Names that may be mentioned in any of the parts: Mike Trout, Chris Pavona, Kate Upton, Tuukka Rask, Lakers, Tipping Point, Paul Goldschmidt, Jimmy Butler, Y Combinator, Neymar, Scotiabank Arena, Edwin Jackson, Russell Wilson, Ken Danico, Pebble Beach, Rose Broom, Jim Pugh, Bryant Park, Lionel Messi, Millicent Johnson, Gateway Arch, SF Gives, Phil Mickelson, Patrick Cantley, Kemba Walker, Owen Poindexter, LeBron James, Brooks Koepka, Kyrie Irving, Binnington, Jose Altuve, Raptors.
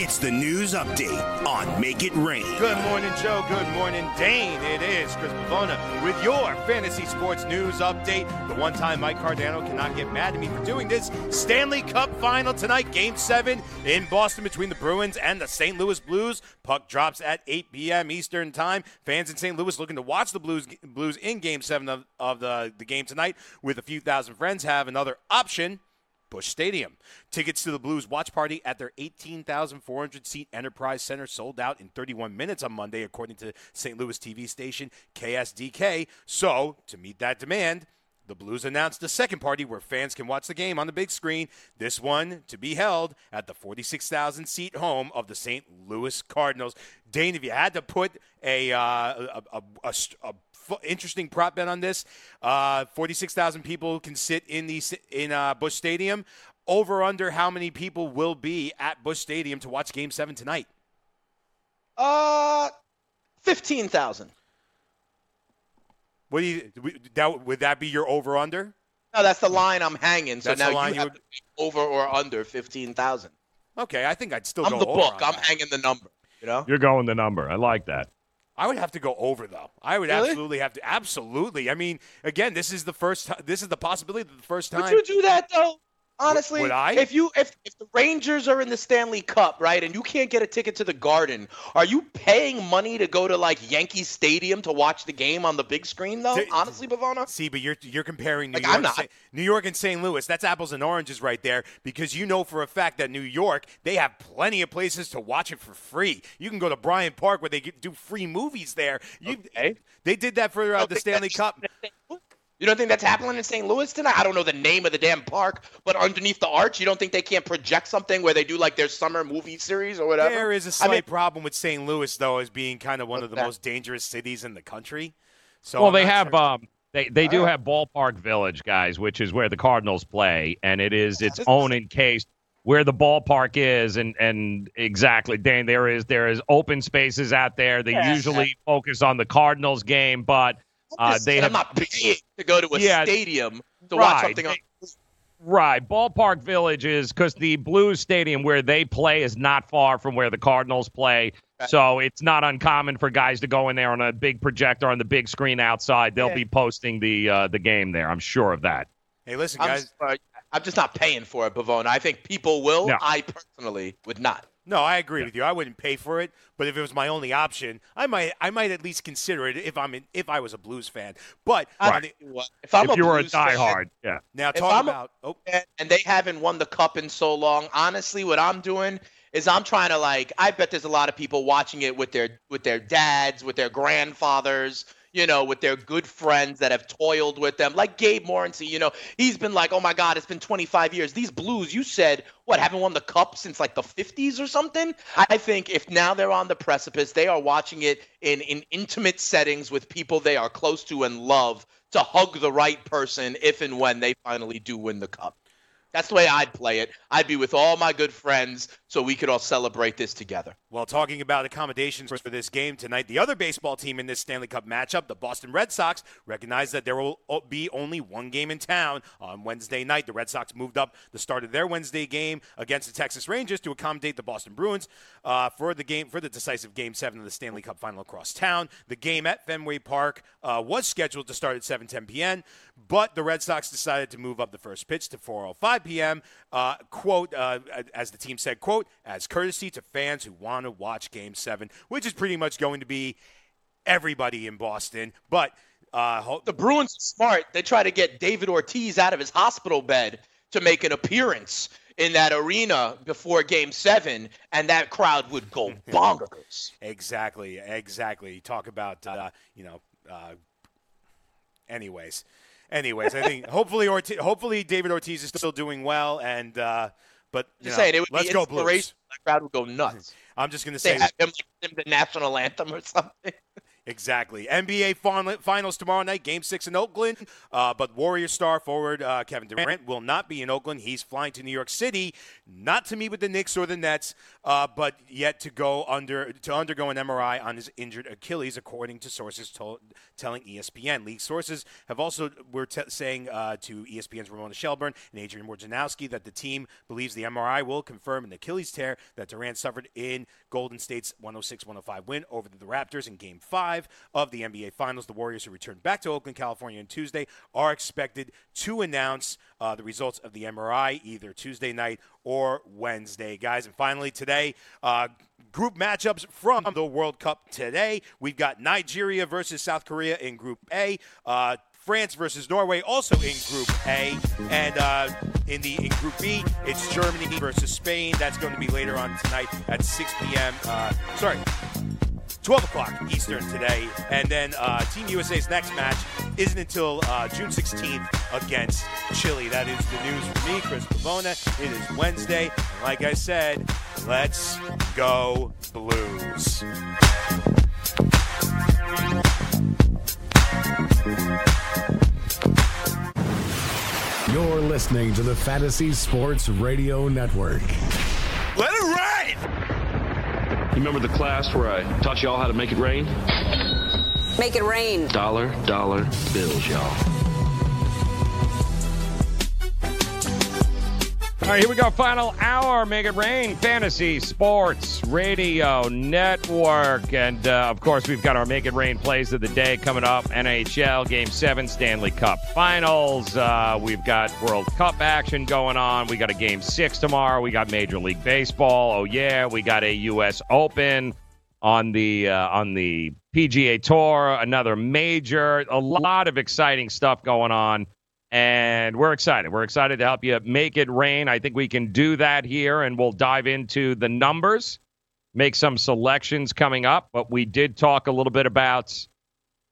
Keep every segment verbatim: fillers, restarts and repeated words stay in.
It's the news update on Make It Rain. Good morning, Joe. Good morning, Dane. It is Chris Pavona with your fantasy sports news update. The one-time Mike Cardano cannot get mad at me for doing this. Stanley Cup final tonight, Game seven in Boston between the Bruins and the Saint Louis Blues. Puck drops at eight p.m. Eastern time. Fans in Saint Louis looking to watch the Blues Blues in Game seven of, of the, the game tonight with a few thousand friends have another option. Busch Stadium. Tickets to the Blues watch party at their eighteen thousand four hundred seat Enterprise Center sold out in thirty-one minutes on Monday, according to Saint Louis T V station K S D K. So, to meet that demand, the Blues announced a second party where fans can watch the game on the big screen, this one to be held at the forty-six thousand seat home of the Saint Louis Cardinals. Dane, if you had to put a uh, a, a, a, a interesting prop bet on this. Uh, forty-six thousand people can sit in the in uh, Busch Stadium. Over under how many people will be at Busch Stadium to watch Game Seven tonight? Uh, fifteen thousand. What do you? That would that be your over under? No, that's the line I'm hanging. So that's now the line you, you have would... over or under fifteen thousand. Okay, I think I'd still I'm go the over book. I'm that. hanging the number. You know, you're going the number. I like that. I would have to go over, though. I would really? absolutely have to. Absolutely. I mean, again, this is the first. This is the possibility. The first time. Would you do that though? Honestly, would I? If you if if the Rangers are in the Stanley Cup, right, and you can't get a ticket to the Garden, are you paying money to go to like Yankee Stadium to watch the game on the big screen, though? D- honestly, Pavona. See, but you're you're comparing New like, York, I'm not. New York and Saint Louis. That's apples and oranges right there, because you know for a fact that New York, they have plenty of places to watch it for free. You can go to Bryant Park where they do free movies there. You, okay. They did that for uh, the Stanley Cup. You don't think that's happening in Saint Louis tonight? I don't know the name of the damn park, but underneath the arch, you don't think they can't project something where they do like their summer movie series or whatever? There is a slight I mean, problem with Saint Louis, though, as being kind of one of the that? most dangerous cities in the country. So well, I'm they have sure. um, they they All do right. have Ballpark Village, guys, which is where the Cardinals play, and it is its own encased where the ballpark is, and and exactly, Dan, there is there is open spaces out there. They yeah, usually yeah. focus on, the Cardinals game, but. I'm, just, uh, they I'm have, not paying to go to a yeah, stadium to right, watch something on. They, right. Ballpark Village is, because the Blues Stadium where they play is not far from where the Cardinals play. Right. So it's not uncommon for guys to go in there on a big projector on the big screen outside. They'll yeah. be posting the uh, the game there. I'm sure of that. Hey, listen, guys. I'm just, I'm just not paying for it, Pavona. I think people will. No. I personally would not. No, I agree yeah. with you. I wouldn't pay for it, but if it was my only option, I might, I might at least consider it if I'm, in, if I was a Blues fan. But right. I mean, if I'm if a you Blues were a diehard, yeah. Now talk about, a, oh. and they haven't won the Cup in so long. Honestly, what I'm doing is I'm trying to like. I bet there's a lot of people watching it with their, with their dads, with their grandfathers. You know, with their good friends that have toiled with them. Like Gabe Morency, you know, he's been like, oh, my God, it's been twenty-five years. These Blues, you said, what, haven't won the Cup since like the fifties or something? I think if now they're on the precipice, they are watching it in, in intimate settings with people they are close to and love to hug the right person if and when they finally do win the Cup. That's the way I'd play it. I'd be with all my good friends so we could all celebrate this together. Well, talking about accommodations for this game tonight, the other baseball team in this Stanley Cup matchup, the Boston Red Sox, recognize that there will be only one game in town on Wednesday night. The Red Sox moved up the start of their Wednesday game against the Texas Rangers to accommodate the Boston Bruins uh, for the game for the decisive Game seven of the Stanley Cup final across town. The game at Fenway Park uh, was scheduled to start at seven ten p.m., but the Red Sox decided to move up the first pitch to four oh five p.m., uh, quote, uh, as the team said, quote, as courtesy to fans who want to watch Game seven, which is pretty much going to be everybody in Boston. But uh, ho- the Bruins are smart. They try to get David Ortiz out of his hospital bed to make an appearance in that arena before Game seven, and that crowd would go bonkers. Exactly, exactly. Talk about, uh, you know, uh, anyways. Anyways, I think hopefully Ortiz, hopefully David Ortiz is still doing well, and uh, but you know, saying, it would let's be go Blues. Like crowd would go nuts. I'm just going to say they have him, him the national anthem or something. Exactly. N B A Finals tomorrow night, Game six in Oakland. Uh, but Warriors star forward uh, Kevin Durant will not be in Oakland. He's flying to New York City, not to meet with the Knicks or the Nets, uh, but yet to go under to undergo an M R I on his injured Achilles, according to sources told, telling E S P N. League sources have also were t- saying uh, to E S P N's Ramona Shelburne and Adrian Wojnarowski that the team believes the M R I will confirm an Achilles tear that Durant suffered in Golden State's one oh six one oh five win over the Raptors in Game five of the N B A Finals. The Warriors, who return back to Oakland, California on Tuesday, are expected to announce uh, the results of the M R I either Tuesday night or Wednesday, guys. And finally today, uh, group matchups from the World Cup today. We've got Nigeria versus South Korea in Group A. Uh, France versus Norway also in Group A. And uh, in the in Group B, it's Germany versus Spain. That's going to be later on tonight at six p.m. Uh, sorry. twelve o'clock Eastern today. And then uh, Team U S A's next match isn't until uh, June sixteenth against Chile. That is the news for me, Chris Pavona. It is Wednesday. And like I said, let's go Blues. You're listening to the Fantasy Sports Radio Network. Let it ride! You remember the class where I taught y'all how to make it rain? Make it rain. Dollar, dollar bills, y'all. All right, here we go. Final hour, Make It Rain, Fantasy Sports Radio Network. And, uh, of course, we've got our Make It Rain plays of the day coming up. N H L, Game seven, Stanley Cup Finals. Uh, we've got World Cup action going on. We got a Game six tomorrow. We got Major League Baseball. Oh, yeah. We got a U S Open on the uh, on the P G A Tour, another major. A lot of exciting stuff going on. And we're excited. We're excited to help you make it rain. I think we can do that here, and we'll dive into the numbers, make some selections coming up. But we did talk a little bit about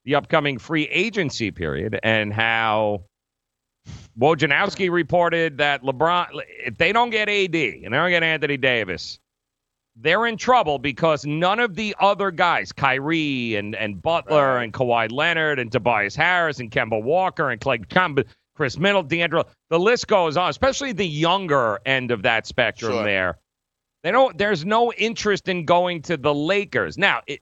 the upcoming free agency period and how Wojnarowski reported that LeBron, if they don't get A D and they don't get Anthony Davis, they're in trouble because none of the other guys, Kyrie and, and Butler and Kawhi Leonard and Tobias Harris and Kemba Walker and Clay Thompson, Chris Middleton, D'Angelo, the list goes on, especially the younger end of that spectrum sure. there. They don't. There's no interest in going to the Lakers. Now, it,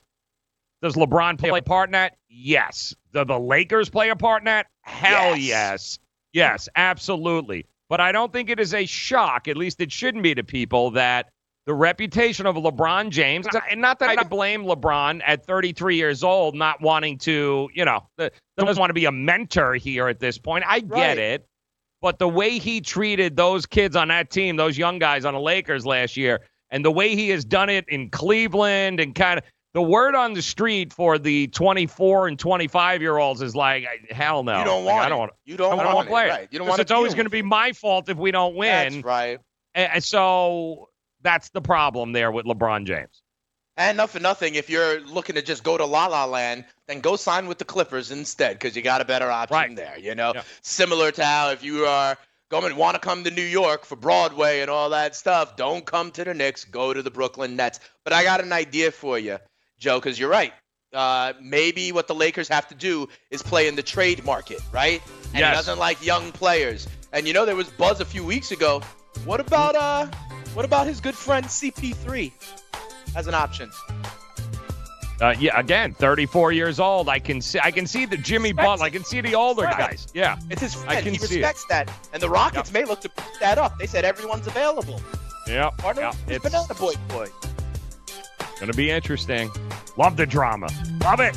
does LeBron play a part in that? Yes. Do the Lakers play a part in that? Hell yes. Yes, yes, absolutely. But I don't think it is a shock, at least it shouldn't be to people, that the reputation of LeBron James, and not that I blame LeBron at thirty-three years old not wanting to, you know, doesn't want to be a mentor here at this point. I get right. it. But the way he treated those kids on that team, those young guys on the Lakers last year, and the way he has done it in Cleveland and kind of the word on the street for the twenty-four and twenty-five-year-olds is like, hell no. You don't want like, I don't want it. You don't, I don't want, want to play it. Right. You don't want to it's always going to be my fault if we don't win. That's right. And so that's the problem there with LeBron James. And not for nothing, if you're looking to just go to La La Land, then go sign with the Clippers instead because you got a better option right. there, you know? Yeah. Similar to how if you are going and want to come to New York for Broadway and all that stuff, don't come to the Knicks, go to the Brooklyn Nets. But I got an idea for you, Joe, because you're right. Uh, maybe what the Lakers have to do is play in the trade market, right? And yes. he doesn't like young players. And, you know, there was buzz a few weeks ago. What about... uh? What about his good friend C P three as an option? Uh, yeah, again, thirty-four years old. I can see. I can see the Jimmy Butler. I can see the older right. guys. Yeah, it's his friend. I can he see respects it. That, and the Rockets yep. may look to pick that up. They said everyone's available. Yeah, yep. it's banana boy boy. Gonna be interesting. Love the drama. Love it.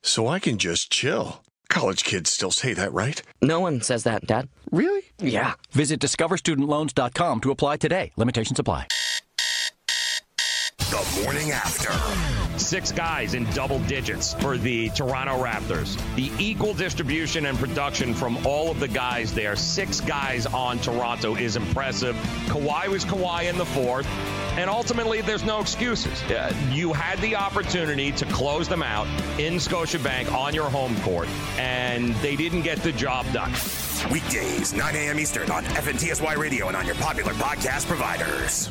So I can just chill. College kids still say that, right? No one says that, Dad. Really? Yeah. Visit discover student loans dot com to apply today. Limitations apply. The morning after. Six guys in double digits for the Toronto Raptors. The equal distribution and production from all of the guys there. Six guys on Toronto is impressive. Kawhi was Kawhi in the fourth. And ultimately, there's no excuses. Uh, you had the opportunity to close them out in Scotiabank on your home court, and they didn't get the job done. Weekdays, nine a.m. Eastern on F N T S Y Radio and on your popular podcast providers.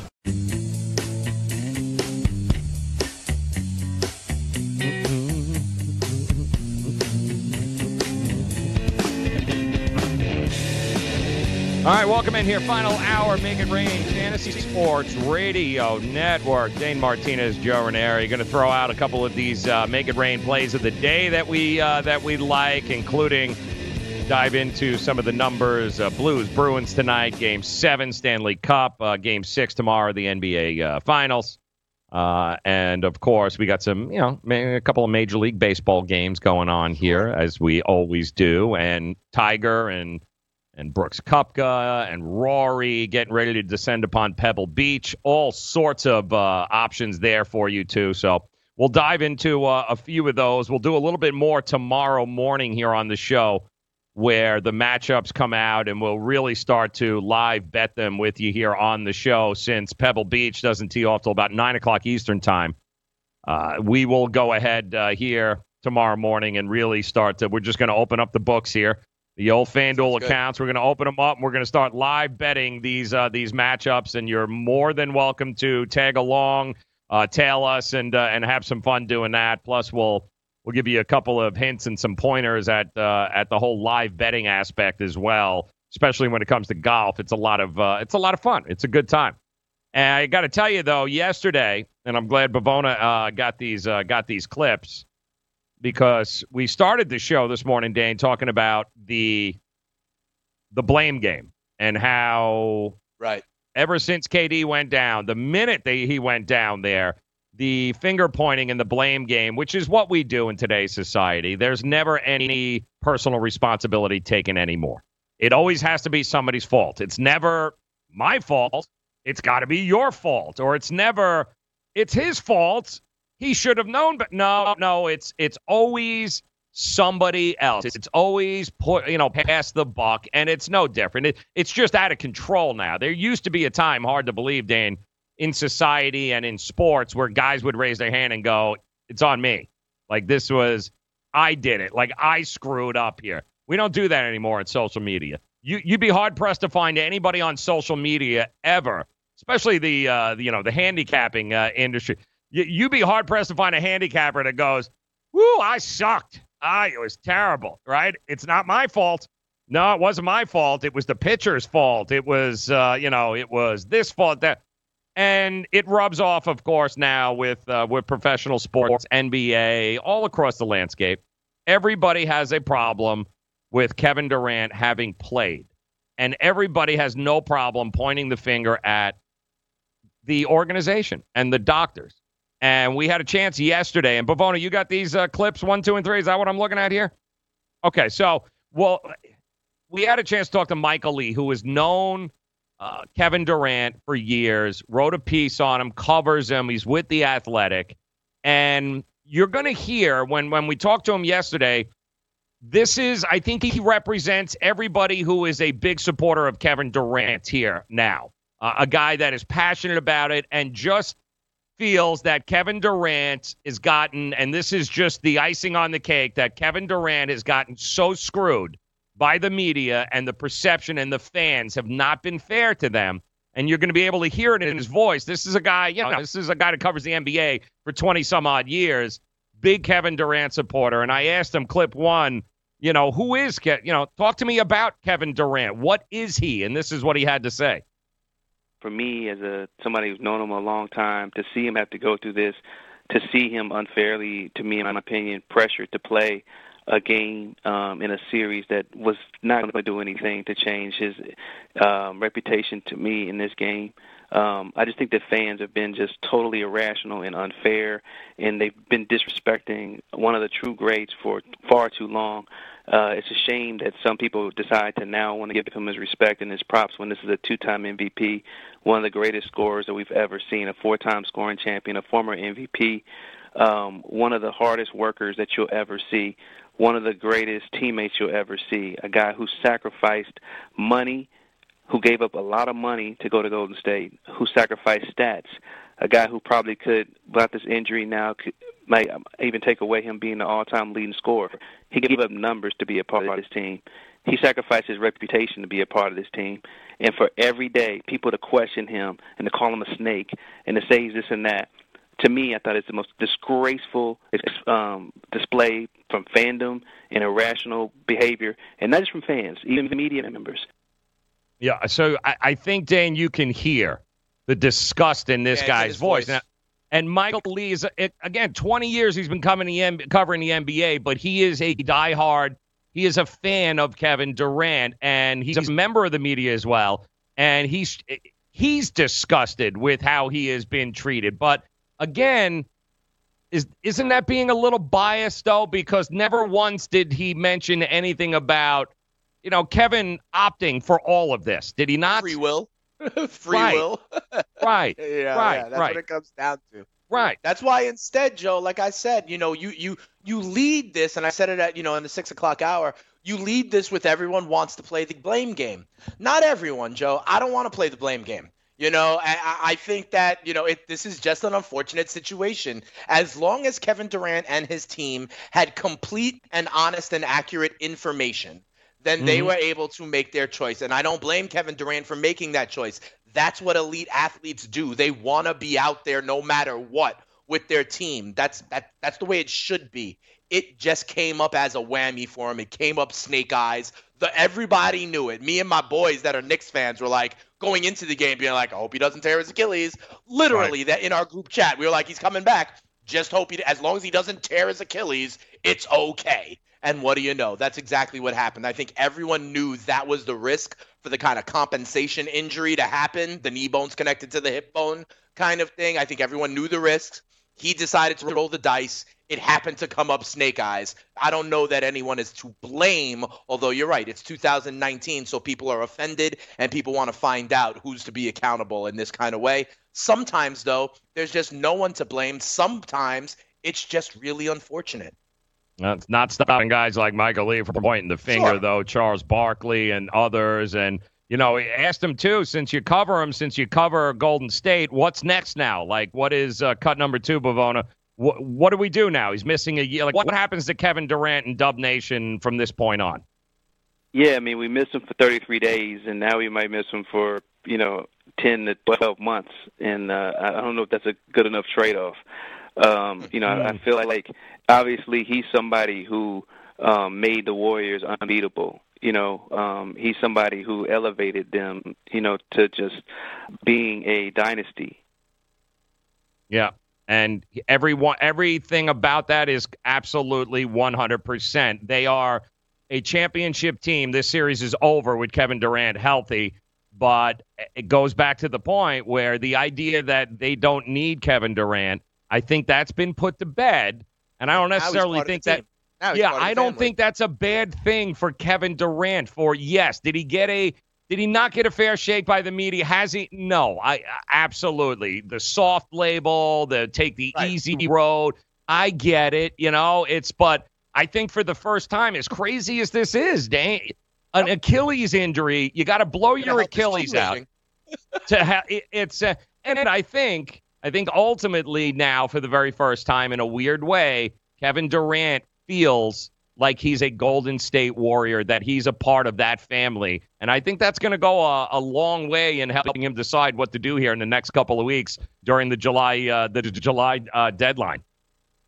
All right, welcome in here. Final hour, Make It Rain, Fantasy Sports Radio Network. Dane Martinez, Joe Ranieri, going to throw out a couple of these uh, Make It Rain plays of the day that we uh, that we like, including dive into some of the numbers. Uh, Blues, Bruins tonight, Game Seven, Stanley Cup, uh, Game Six tomorrow, the N B A uh, Finals, uh, and of course we got some, you know, a couple of Major League Baseball games going on here as we always do, and Tiger and. And Brooks Koepka and Rory getting ready to descend upon Pebble Beach. All sorts of uh, options there for you, too. So we'll dive into uh, a few of those. We'll do a little bit more tomorrow morning here on the show where the matchups come out, and we'll really start to live bet them with you here on the show since Pebble Beach doesn't tee off till about nine o'clock Eastern time. Uh, we will go ahead uh, here tomorrow morning and really start to – we're just going to open up the books here. The old FanDuel accounts, we're going to open them up, and we're going to start live betting these uh, these matchups, and you're more than welcome to tag along, uh, tail us, and uh, and have some fun doing that. Plus, we'll we'll give you a couple of hints and some pointers at uh, at the whole live betting aspect as well, especially when it comes to golf. It's a lot of uh, it's a lot of fun. It's a good time. And I got to tell you though, yesterday, and I'm glad Pavona uh, got these uh, got these clips. Because we started the show this morning, Dane, talking about the the blame game and how right ever since K D went down, the minute they, he went down there, the finger pointing and the blame game, which is what we do in today's society, there's never any personal responsibility taken anymore. It always has to be somebody's fault. It's never my fault. It's got to be your fault. Or it's never, it's his fault. He should have known, but no, no, it's it's always somebody else. It's always, put, you know, pass the buck, and it's no different. It, it's just out of control now. There used to be a time, hard to believe, Dan, in society and in sports where guys would raise their hand and go, it's on me. Like, this was, I did it. Like, I screwed up here. We don't do that anymore on social media. You, you'd be hard-pressed to find anybody on social media ever especially the uh, the, you know, the handicapping uh, industry. You, you'd be hard pressed to find a handicapper that goes, "Woo, I sucked. I it was terrible." Right? It's not my fault. No, it wasn't my fault. It was the pitcher's fault. It was, uh, you know, it was this fault, that. And it rubs off, of course, now with uh, with professional sports, N B A, all across the landscape. Everybody has a problem with Kevin Durant having played. And everybody has no problem pointing the finger at the organization and the doctors. And we had a chance yesterday. And, Pavona, you got these uh, clips, one, two, and three. Is that what I'm looking at here? Okay, so, well... we had a chance to talk to Michael Lee, who has known uh, Kevin Durant for years, wrote a piece on him, covers him. He's with The Athletic. And you're going to hear, when, when we talked to him yesterday, this is, I think he represents everybody who is a big supporter of Kevin Durant here now. Uh, a guy that is passionate about it and just feels that Kevin Durant has gotten, and this is just the icing on the cake, that Kevin Durant has gotten so screwed by the media, and the perception and the fans have not been fair to them. And you're going to be able to hear it in his voice. This is a guy, you know, this is a guy that covers the N B A for twenty some odd years, big Kevin Durant supporter. And I asked him, clip one, you know, who is, Ke- you know, talk to me about Kevin Durant. What is he? And this is what he had to say. For me, as a somebody who's known him a long time, to see him have to go through this, to see him unfairly, to me, in my opinion, pressured to play a game um, in a series that was not going to do anything to change his um, reputation to me in this game. Um, I just think that fans have been just totally irrational and unfair, and they've been disrespecting one of the true greats for far too long. Uh, it's a shame that some people decide to now want to give him his respect and his props when this is a two-time M V P, one of the greatest scorers that we've ever seen, a four-time scoring champion, a former M V P, um, one of the hardest workers that you'll ever see, one of the greatest teammates you'll ever see, a guy who sacrificed money, who gave up a lot of money to go to Golden State, who sacrificed stats, a guy who probably could, without this injury now, could, might even take away him being the all-time leading scorer. He gave up numbers to be a part of this team. He sacrificed his reputation to be a part of this team. And for every day, people to question him and to call him a snake and to say he's this and that, to me, I thought it's the most disgraceful um, display from fandom and irrational behavior, and not just from fans, even the media members. Yeah, so I, I think, Dan, you can hear the disgust in this yeah, guy's voice. voice. Now, and Michael Lee is, it, again, twenty years he's been coming the, covering the N B A, but he is a diehard. He is a fan of Kevin Durant, and he's a member of the media as well. And he's he's disgusted with how he has been treated, but. Again, is, isn't that being a little biased, though? Because never once did he mention anything about, you know, Kevin opting for all of this. Did he not? Free will. Free right. will. right. Yeah, right. Yeah, that's right. what it comes down to. Right. That's why instead, Joe, like I said, you know, you you you lead this, and I said it at, you know, in the six o'clock hour, you lead this with everyone wants to play the blame game. Not everyone, Joe. I don't want to play the blame game. You know, I, I think that, you know, it, this is just an unfortunate situation. As long as Kevin Durant and his team had complete and honest and accurate information, then mm-hmm. they were able to make their choice. And I don't blame Kevin Durant for making that choice. That's what elite athletes do. They want to be out there no matter what with their team. That's that. That's the way it should be. It just came up as a whammy for him. It came up snake eyes. The, everybody knew it. Me and my boys that are Knicks fans were like, going into the game being like, I hope he doesn't tear his Achilles. Literally, right. that in our group chat, we were like, he's coming back. Just hope he, as long as he doesn't tear his Achilles, it's okay. And what do you know? That's exactly what happened. I think everyone knew that was the risk for the kind of compensation injury to happen, the knee bone's connected to the hip bone kind of thing. I think everyone knew the risks. He decided to roll the dice. It happened to come up snake eyes. I don't know that anyone is to blame, although you're right. It's two thousand nineteen, so people are offended, and people want to find out who's to be accountable in this kind of way. Sometimes, though, there's just no one to blame. Sometimes it's just really unfortunate. It's not stopping guys like Michael Lee from pointing the finger, sure. though, Charles Barkley and others. And, you know, asked him, too, since you cover him, since you cover Golden State, what's next now? Like, what is uh, cut number two, Pavona? What, what do we do now? He's missing a year. Like, what happens to Kevin Durant and Dub Nation from this point on? Yeah, I mean, we missed him for thirty-three days, and now we might miss him for you know, ten to twelve months, and uh, I don't know if that's a good enough trade-off. Um, you know, I, I feel like obviously he's somebody who um, made the Warriors unbeatable. You know, um, he's somebody who elevated them, you know, to just being a dynasty. Yeah, and everyone, everything about that is absolutely one hundred percent. They are a championship team. This series is over with Kevin Durant healthy. But it goes back to the point where the idea that they don't need Kevin Durant, I think that's been put to bed. And I don't necessarily think that – yeah, I don't think that's a bad thing for Kevin Durant. For, yes, did he get a – did he not get a fair shake by the media? Has he? No, I absolutely. The soft label, the take the right. easy road, I get it. You know, it's – but I think for the first time, as crazy as this is, dang – an Achilles injury, you got to blow your Achilles out. to ha- it, it's uh, and I think I think ultimately now, for the very first time in a weird way, Kevin Durant feels like he's a Golden State Warrior, that he's a part of that family, and I think that's going to go a, a long way in helping him decide what to do here in the next couple of weeks during the July uh, the, the July uh, deadline.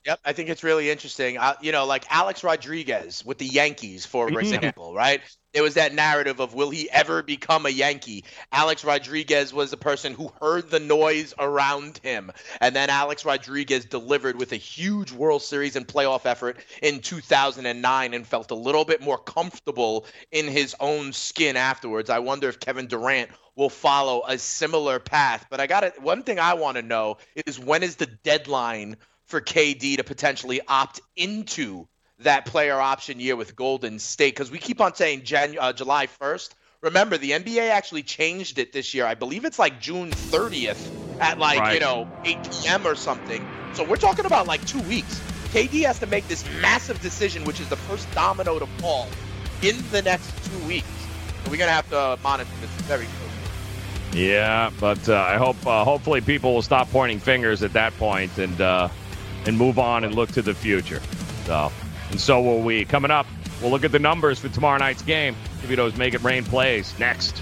Yep, I think it's really interesting. Uh, you know, like Alex Rodriguez with the Yankees, for example, right? There was that narrative of, will he ever become a Yankee? Alex Rodriguez was the person who heard the noise around him. And then Alex Rodriguez delivered with a huge World Series and playoff effort in two thousand nine and felt a little bit more comfortable in his own skin afterwards. I wonder if Kevin Durant will follow a similar path. But I got it. One thing I want to know is, when is the deadline for K D to potentially opt into that player option year with Golden State? Because we keep on saying Jan- uh, July first. Remember, the N B A actually changed it this year. I believe it's like June thirtieth at like, right. you know, eight p.m. or something. So we're talking about like two weeks. K D has to make this massive decision, which is the first domino to fall in the next two weeks. So we're going to have to monitor this very closely. Yeah, but uh, I hope, uh, hopefully people will stop pointing fingers at that point and, uh, and move on and look to the future. So... and so will we. Coming up, we'll look at the numbers for tomorrow night's game. Give you those Make It Rain plays next.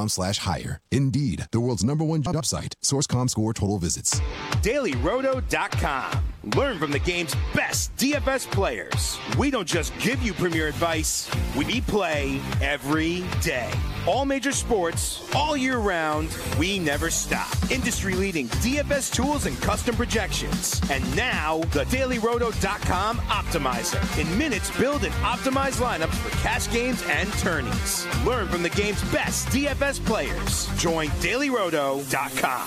Slash hire. Indeed, the world's number one job site. Source dot com score total visits. Daily Roto dot com. Learn from the game's best D F S players. We don't just give you premier advice. We play every day. All major sports, all year round. We never stop. Industry-leading D F S tools and custom projections. And now, the Daily Roto dot com Optimizer. In minutes, build and optimize lineups for cash games and tourneys. Learn from the game's best D F S players. Join Daily Roto dot com.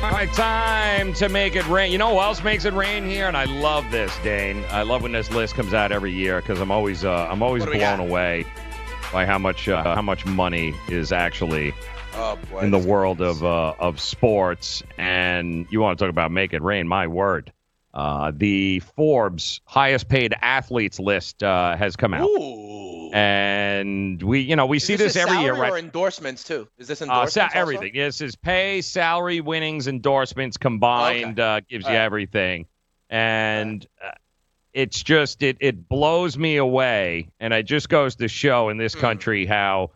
All right, time to make it rain. You know who else makes it rain here? And I love this, Dane. I love when this list comes out every year because I'm always uh, I'm always blown away by how much uh, how much money is actually oh, boy, in the world of uh, of sports. And you want to talk about make it rain? My word, uh, the Forbes highest paid athletes list uh, has come out. Ooh. And we, you know, we is see this, this every year, right? Or endorsements too? Is this endorsements? Uh, sa- everything. This is pay, salary, winnings, endorsements combined. Okay. Uh, gives All you right. everything, and uh, it's just it it blows me away. And it just goes to show in this mm. country how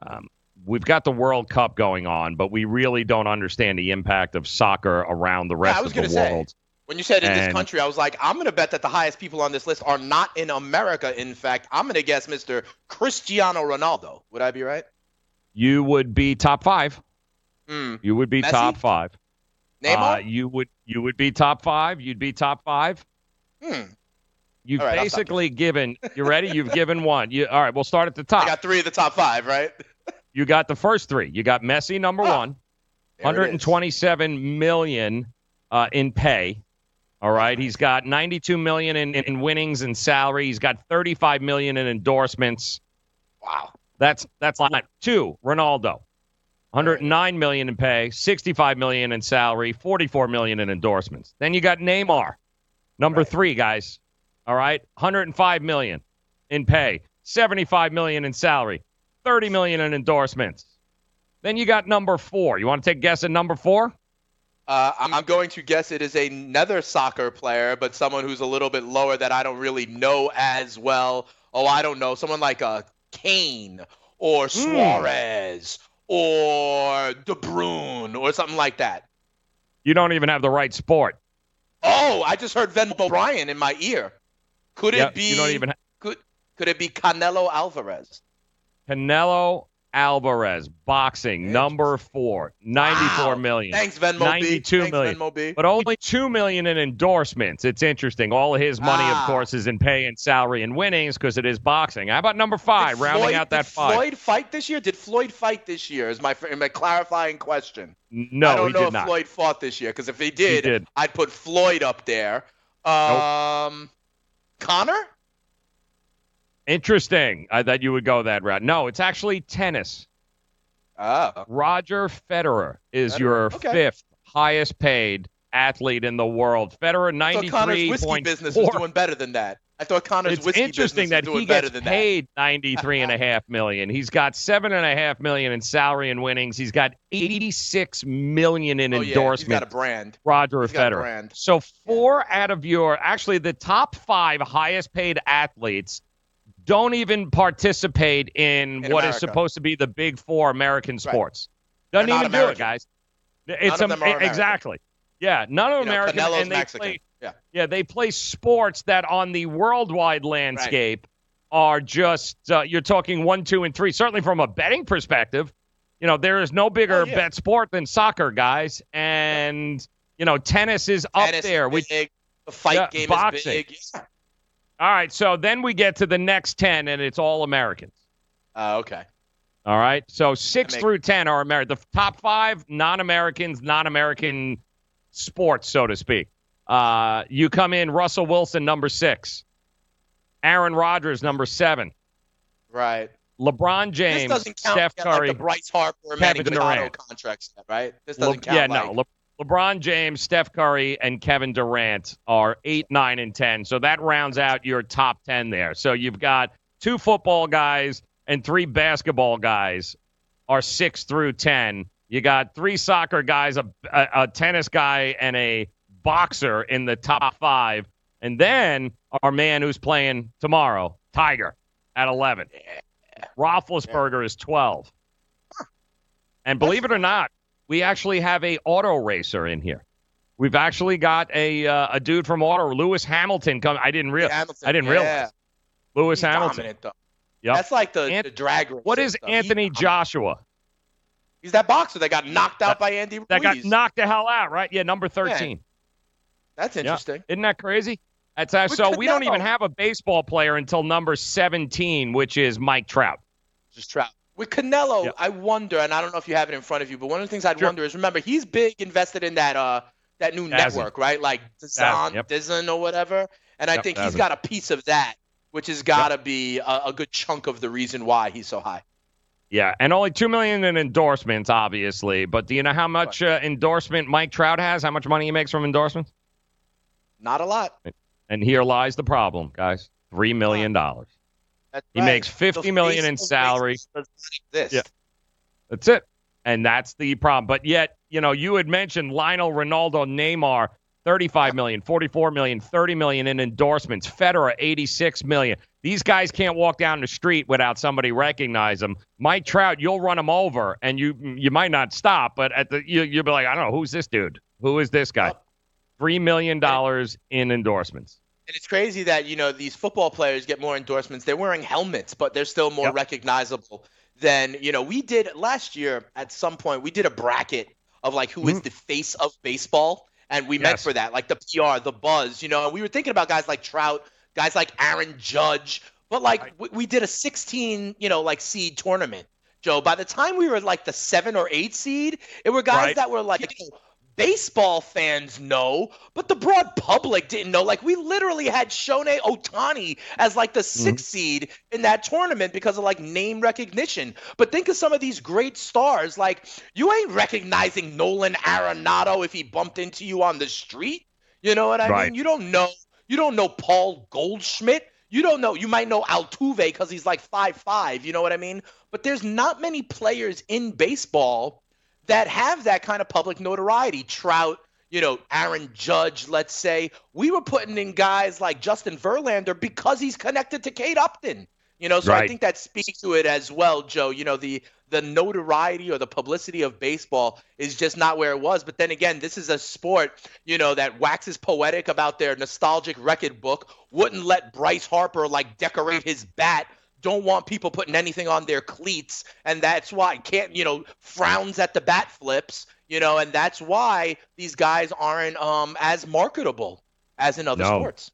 um, we've got the World Cup going on, but we really don't understand the impact of soccer around the rest yeah, I was of the say. world. When you said in this country, I was like, I'm going to bet that the highest people on this list are not in America. In fact, I'm going to guess Mister Cristiano Ronaldo. Would I be right? You would be top five. Mm. You would be Messi? top five. Neymar? Uh, you would you would be top five. You'd be top five. Hmm. You've right, basically given – you ready? You've given one. You, all right, we'll start at the top. I got three of the top five, right? You got the first three. You got Messi, number oh, one, one hundred twenty-seven million dollars uh, in pay. All right, he's got ninety-two million dollars in, in winnings and salary. He's got thirty-five million dollars in endorsements. Wow. That's that's a lot. Two, Ronaldo, one hundred nine million dollars in pay, sixty-five million dollars in salary, forty-four million dollars in endorsements. Then you got Neymar, number right. three, guys. All right, one hundred five million dollars in pay, seventy-five million dollars in salary, thirty million dollars in endorsements. Then you got number four. You want to take a guess at number four? Uh, I'm going to guess it is another soccer player, but someone who's a little bit lower that I don't really know as well. Oh, I don't know. Someone like uh, Kane or Suarez mm. or De Bruyne or something like that. You don't even have the right sport. Oh, I just heard Venmo Bryan in my ear. Could yep, it be you don't even ha- could, could it be Canelo Alvarez? Canelo Alvarez, boxing, number four, ninety-four wow. million. Thanks, Venmo ninety-two B. Thanks, million. Venmo B. But only two million in endorsements. It's interesting. All of his money, ah. of course, is in pay and salary and winnings because it is boxing. How about number five, did rounding Floyd, out that did five? Did Floyd fight this year? Did Floyd fight this year is my, my clarifying question. No, I don't he know did if not. Floyd fought this year because if he did, he did, I'd put Floyd up there. Um, nope. Connor? Interesting. I thought you would go that route. No, it's actually tennis. Oh. Roger Federer is Federer. your okay. fifth highest paid athlete in the world. Federer, ninety-three point four. I thought Connor's whiskey business was doing better than that. I thought Connor's it's whiskey business was doing better than that. It's interesting that he gets paid ninety-three point five million dollars. He's got seven point five million dollars in salary and winnings. He's got eighty-six million dollars in oh, endorsements. Yeah. He's got a brand. Roger He's Federer. Brand. So four yeah. out of your, actually the top five highest paid athletes don't even participate in, in what America. is supposed to be the big four American sports. Right. Doesn't even do it, guys. It's none um, exactly. Yeah, none of you American. Know, and they Mexican. Play, yeah. yeah, they play sports that on the worldwide landscape right. are just, uh, you're talking one, two, and three. Certainly from a betting perspective, you know, there is no bigger oh, yeah. bet sport than soccer, guys. And, yeah. you know, tennis is tennis up there. Is big. The fight yeah, game boxing. is big. Yeah. All right, so then we get to the next ten, and it's all Americans. Uh, okay. All right, so six makes- through ten are American. The top five, non-Americans, non-American sports, so to speak. Uh, you come in Russell Wilson, number six. Aaron Rodgers, number seven. Right. LeBron James, this doesn't count, Steph Curry, like the Bryce Harper, and Manny Machado contracts, right? This doesn't Le- count. Yeah, like- no. Le- LeBron James, Steph Curry, and Kevin Durant are eight, nine, and ten. So that rounds out your top ten there. So you've got two football guys and three basketball guys are six through ten. You got three soccer guys, a, a, a tennis guy, and a boxer in the top five. And then our man who's playing tomorrow, Tiger, at eleven. Yeah. Roethlisberger yeah. is twelve. Huh. And believe That's- it or not, we actually have a auto racer in here. We've actually got a uh, a dude from auto, Lewis Hamilton. Come, I didn't realize. Hamilton, I didn't realize. Yeah. Lewis He's Hamilton. Yep. That's like the, Ant- the drag race. What is stuff. Anthony He's Joshua? He's that boxer that got knocked out that, by Andy Ruiz. That got knocked the hell out, right? Yeah, number thirteen. Man. That's interesting. Yeah. Isn't that crazy? That's uh, so we don't even have a baseball player until number seventeen, which is Mike Trout. Just Trout. With Canelo, yep. I wonder, and I don't know if you have it in front of you, but one of the things I'd sure. wonder is, remember, he's big invested in that uh, that new That's network, it. right? Like DAZN, yep. DAZN or whatever. And I yep, think he's it. got a piece of that, which has got to yep. be a, a good chunk of the reason why he's so high. Yeah, and only two million dollars in endorsements, obviously. But do you know how much uh, endorsement Mike Trout has? How much money he makes from endorsements? Not a lot. And here lies the problem, guys. three million dollars. Wow. That's he right. makes fifty million dollars in salary. Yeah. That's it. And that's the problem. But yet, you know, you had mentioned Lionel, Ronaldo, Neymar, thirty-five million dollars, forty-four million dollars, thirty million dollars in endorsements. Federer, eighty-six million dollars. These guys can't walk down the street without somebody recognize them. Mike Trout, you'll run him over, and you you might not stop, but at the you, you'll be like, I don't know, who's this dude? Who is this guy? three million dollars in endorsements. And it's crazy that, you know, these football players get more endorsements. They're wearing helmets, but they're still more yep. recognizable than, you know, we did last year at some point. We did a bracket of, like, who mm. is the face of baseball, and we yes. meant for that, like the P R, the buzz, you know. And we were thinking about guys like Trout, guys like Aaron Judge, but, like, right. we, we did a sixteen, you know, like, seed tournament, Joe. By the time we were, like, the seven or eight seed, it were guys right. that were, like, you know, baseball fans know, but the broad public didn't know. Like, we literally had Shohei Ohtani as, like, the sixth mm-hmm. seed in that tournament because of, like, name recognition. But think of some of these great stars. Like, you ain't recognizing Nolan Arenado if he bumped into you on the street. You know what I right. mean? You don't know. You don't know Paul Goldschmidt. You don't know. You might know Altuve because he's, like, five foot five. You know what I mean? But there's not many players in baseball that have that kind of public notoriety. Trout, you know, Aaron Judge, let's say. We were putting in guys like Justin Verlander because he's connected to Kate Upton. You know, so right. I think that speaks to it as well, Joe. You know, the the notoriety or the publicity of baseball is just not where it was. But then again, this is a sport, you know, that waxes poetic about their nostalgic record book, wouldn't let Bryce Harper, like, decorate his bat, don't want people putting anything on their cleats, and that's why can't, you know, frowns at the bat flips, you know, and that's why these guys aren't um, as marketable as in other no. sports.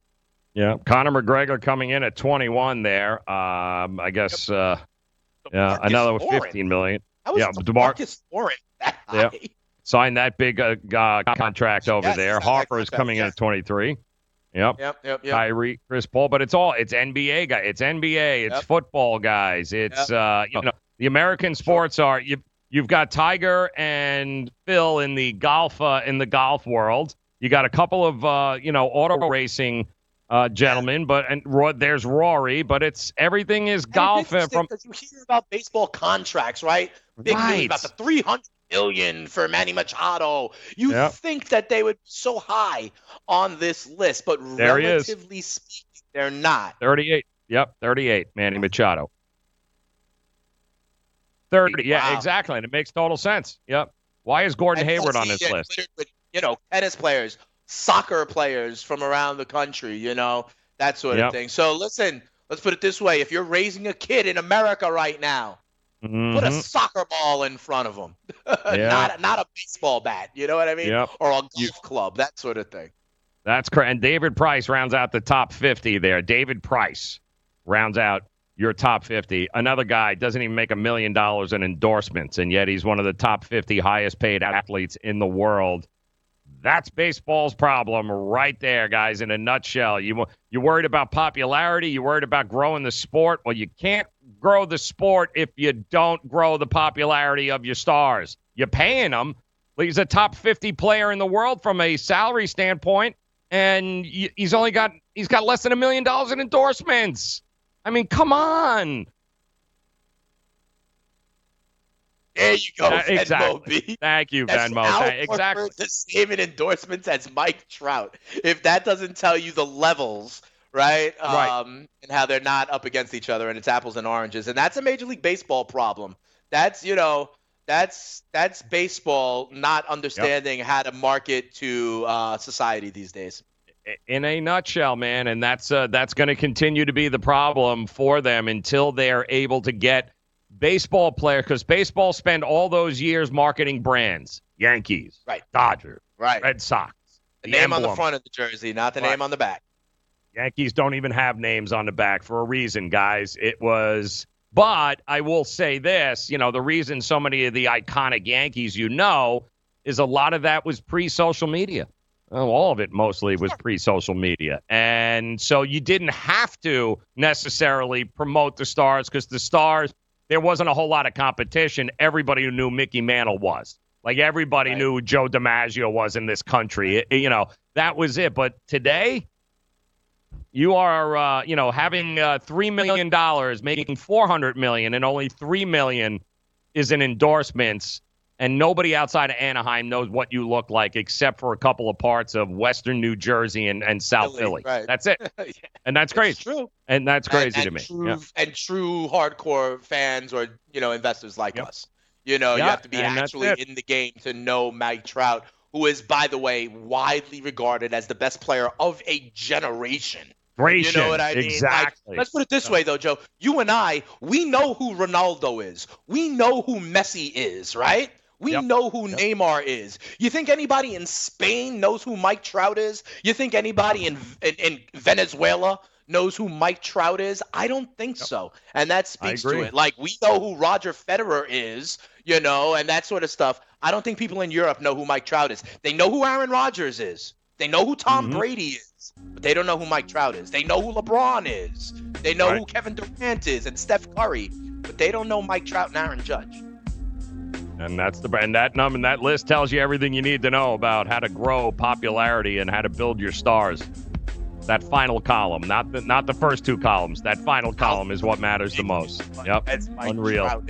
Yeah, Conor McGregor coming in at twenty-one there. Um, I guess uh, yeah, another with fifteen million dollars. How is yeah, DeMarcus Warren that high? Yeah. Signed that big uh, uh, contract over yes, there. Harper is coming yes. in at twenty-three. Yep. Yep, yep, yep. Kyrie, Chris Paul, but it's all it's N B A guys. It's N B A, it's yep. football guys. It's yep. uh, you know, the American sports are you you've got Tiger and Phil in the golf uh, in the golf world. You got a couple of uh, you know, auto racing uh, gentlemen, but and Roy, there's Rory, but it's everything is and golf from you hear about baseball contracts, right? Big right. news about the three hundred million dollars for Manny Machado. You yep. think that they would be so high on this list, but there relatively speaking, they're not. thirty-eight. Yep, thirty-eight, Manny Machado. thirty. Wow. Yeah, exactly. And it makes total sense. Yep. Why is Gordon and Hayward on this list? With, you know, tennis players, soccer players from around the country, you know, that sort yep. of thing. So listen, let's put it this way. If you're raising a kid in America right now, mm-hmm. put a soccer ball in front of them, yeah. not not a baseball bat. You know what I mean? Yep. Or a golf you, club, that sort of thing. That's correct. And David Price rounds out the top fifty there. David Price rounds out your top fifty. Another guy doesn't even make a million dollars in endorsements, and yet he's one of the top fifty highest paid athletes in the world. That's baseball's problem right there, guys, in a nutshell. You, you're worried about popularity. You're worried about growing the sport. Well, you can't grow the sport if you don't grow the popularity of your stars. You're paying them. He's a top fifty player in the world from a salary standpoint, and he's only got he's got less than a million dollars in endorsements. I mean, come on. There you go, uh, Venmo. Exactly. B. Thank you, That's Venmo. Al Th- exactly. The same in endorsements as Mike Trout. If that doesn't tell you the levels, right? Um, right. And how they're not up against each other, and it's apples and oranges. And that's a Major League Baseball problem. That's, you know, that's that's baseball not understanding yep. how to market to uh, society these days. In a nutshell, man. And that's uh, that's going to continue to be the problem for them until they're able to get baseball player, because baseball spend all those years marketing brands. Yankees, right? Dodgers, right? Red Sox. The, the name emblem on the front of the jersey, not the right. name on the back. Yankees don't even have names on the back for a reason, guys. It was, but I will say this, you know, the reason so many of the iconic Yankees, you know, is a lot of that was pre-social media. Well, all of it mostly was pre-social media. And so you didn't have to necessarily promote the stars, because the stars, there wasn't a whole lot of competition. Everybody who knew Mickey Mantle was. Like, everybody right. knew who Joe DiMaggio was in this country. It, you know, that was it. But today, you are, uh, you know, having uh, three million dollars, making four hundred million dollars, and only three million dollars is in endorsements. And nobody outside of Anaheim knows what you look like except for a couple of parts of Western New Jersey and, and South Philly. Philly. Right. That's it. yeah. And that's crazy. It's true. And that's crazy and, and to true, me. Yeah. And true hardcore fans or, you know, investors like yep. us. You know, yeah, you have to be actually in the game to know Mike Trout, who is, by the way, widely regarded as the best player of a generation. You know what I mean? Exactly. Like, let's put it this way, though, Joe. You and I, we know who Ronaldo is. We know who Messi is, right? We yep. know who yep. Neymar is. You think anybody in Spain knows who Mike Trout is? You think anybody in in, in Venezuela knows who Mike Trout is? I don't think yep. so. And that speaks to it. Like, we know who Roger Federer is, you know, and that sort of stuff. I don't think people in Europe know who Mike Trout is. They know who Aaron Rodgers is. They know who Tom mm-hmm. Brady is, but they don't know who Mike Trout is. They know who LeBron is. They know right. who Kevin Durant is and Steph Curry, but they don't know Mike Trout and Aaron Judge. And that's the and that number and that list tells you everything you need to know about how to grow popularity and how to build your stars. That final column, not the not the first two columns. That final column is what matters the most. Yep, that's unreal.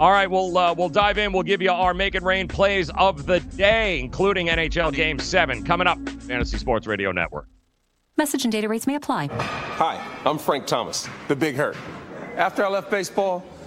All right, we'll uh, we'll dive in. We'll give you our Make It Rain plays of the day, including N H L Game Seven coming up. Fantasy Sports Radio Network. Message and data rates may apply. Hi, I'm Frank Thomas, the Big Hurt. After I left baseball,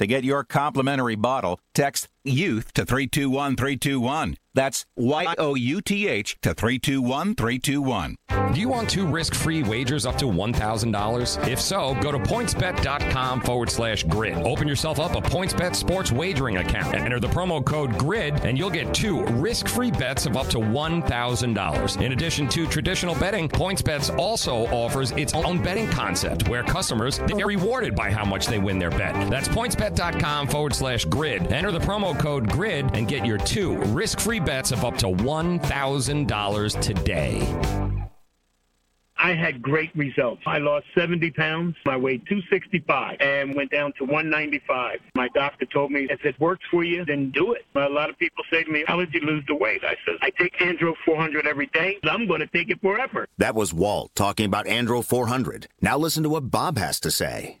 To get your complimentary bottle, text YOUTH to three two one three two one. That's Y O U T H to three two one three two one. Do you want two risk-free wagers up to one thousand dollars? If so, go to pointsbet.com forward slash grid. Open yourself up a PointsBet sports wagering account and enter the promo code GRID, and you'll get two risk-free bets of up to one thousand dollars. In addition to traditional betting, PointsBet also offers its own betting concept where customers are rewarded by how much they win their bet. That's pointsbet.com forward slash grid. Enter the promo code GRID and get your two risk-free bets of up to one thousand dollars today. I had great results. I lost seventy pounds. I weighed two sixty-five and went down to one ninety-five. My doctor told me, if it works for you, then do it. A lot of people say to me, how did you lose the weight? I said, I take Andro four hundred every day. I'm going to take it forever. That was Walt talking about Andro four hundred. Now listen to what Bob has to say.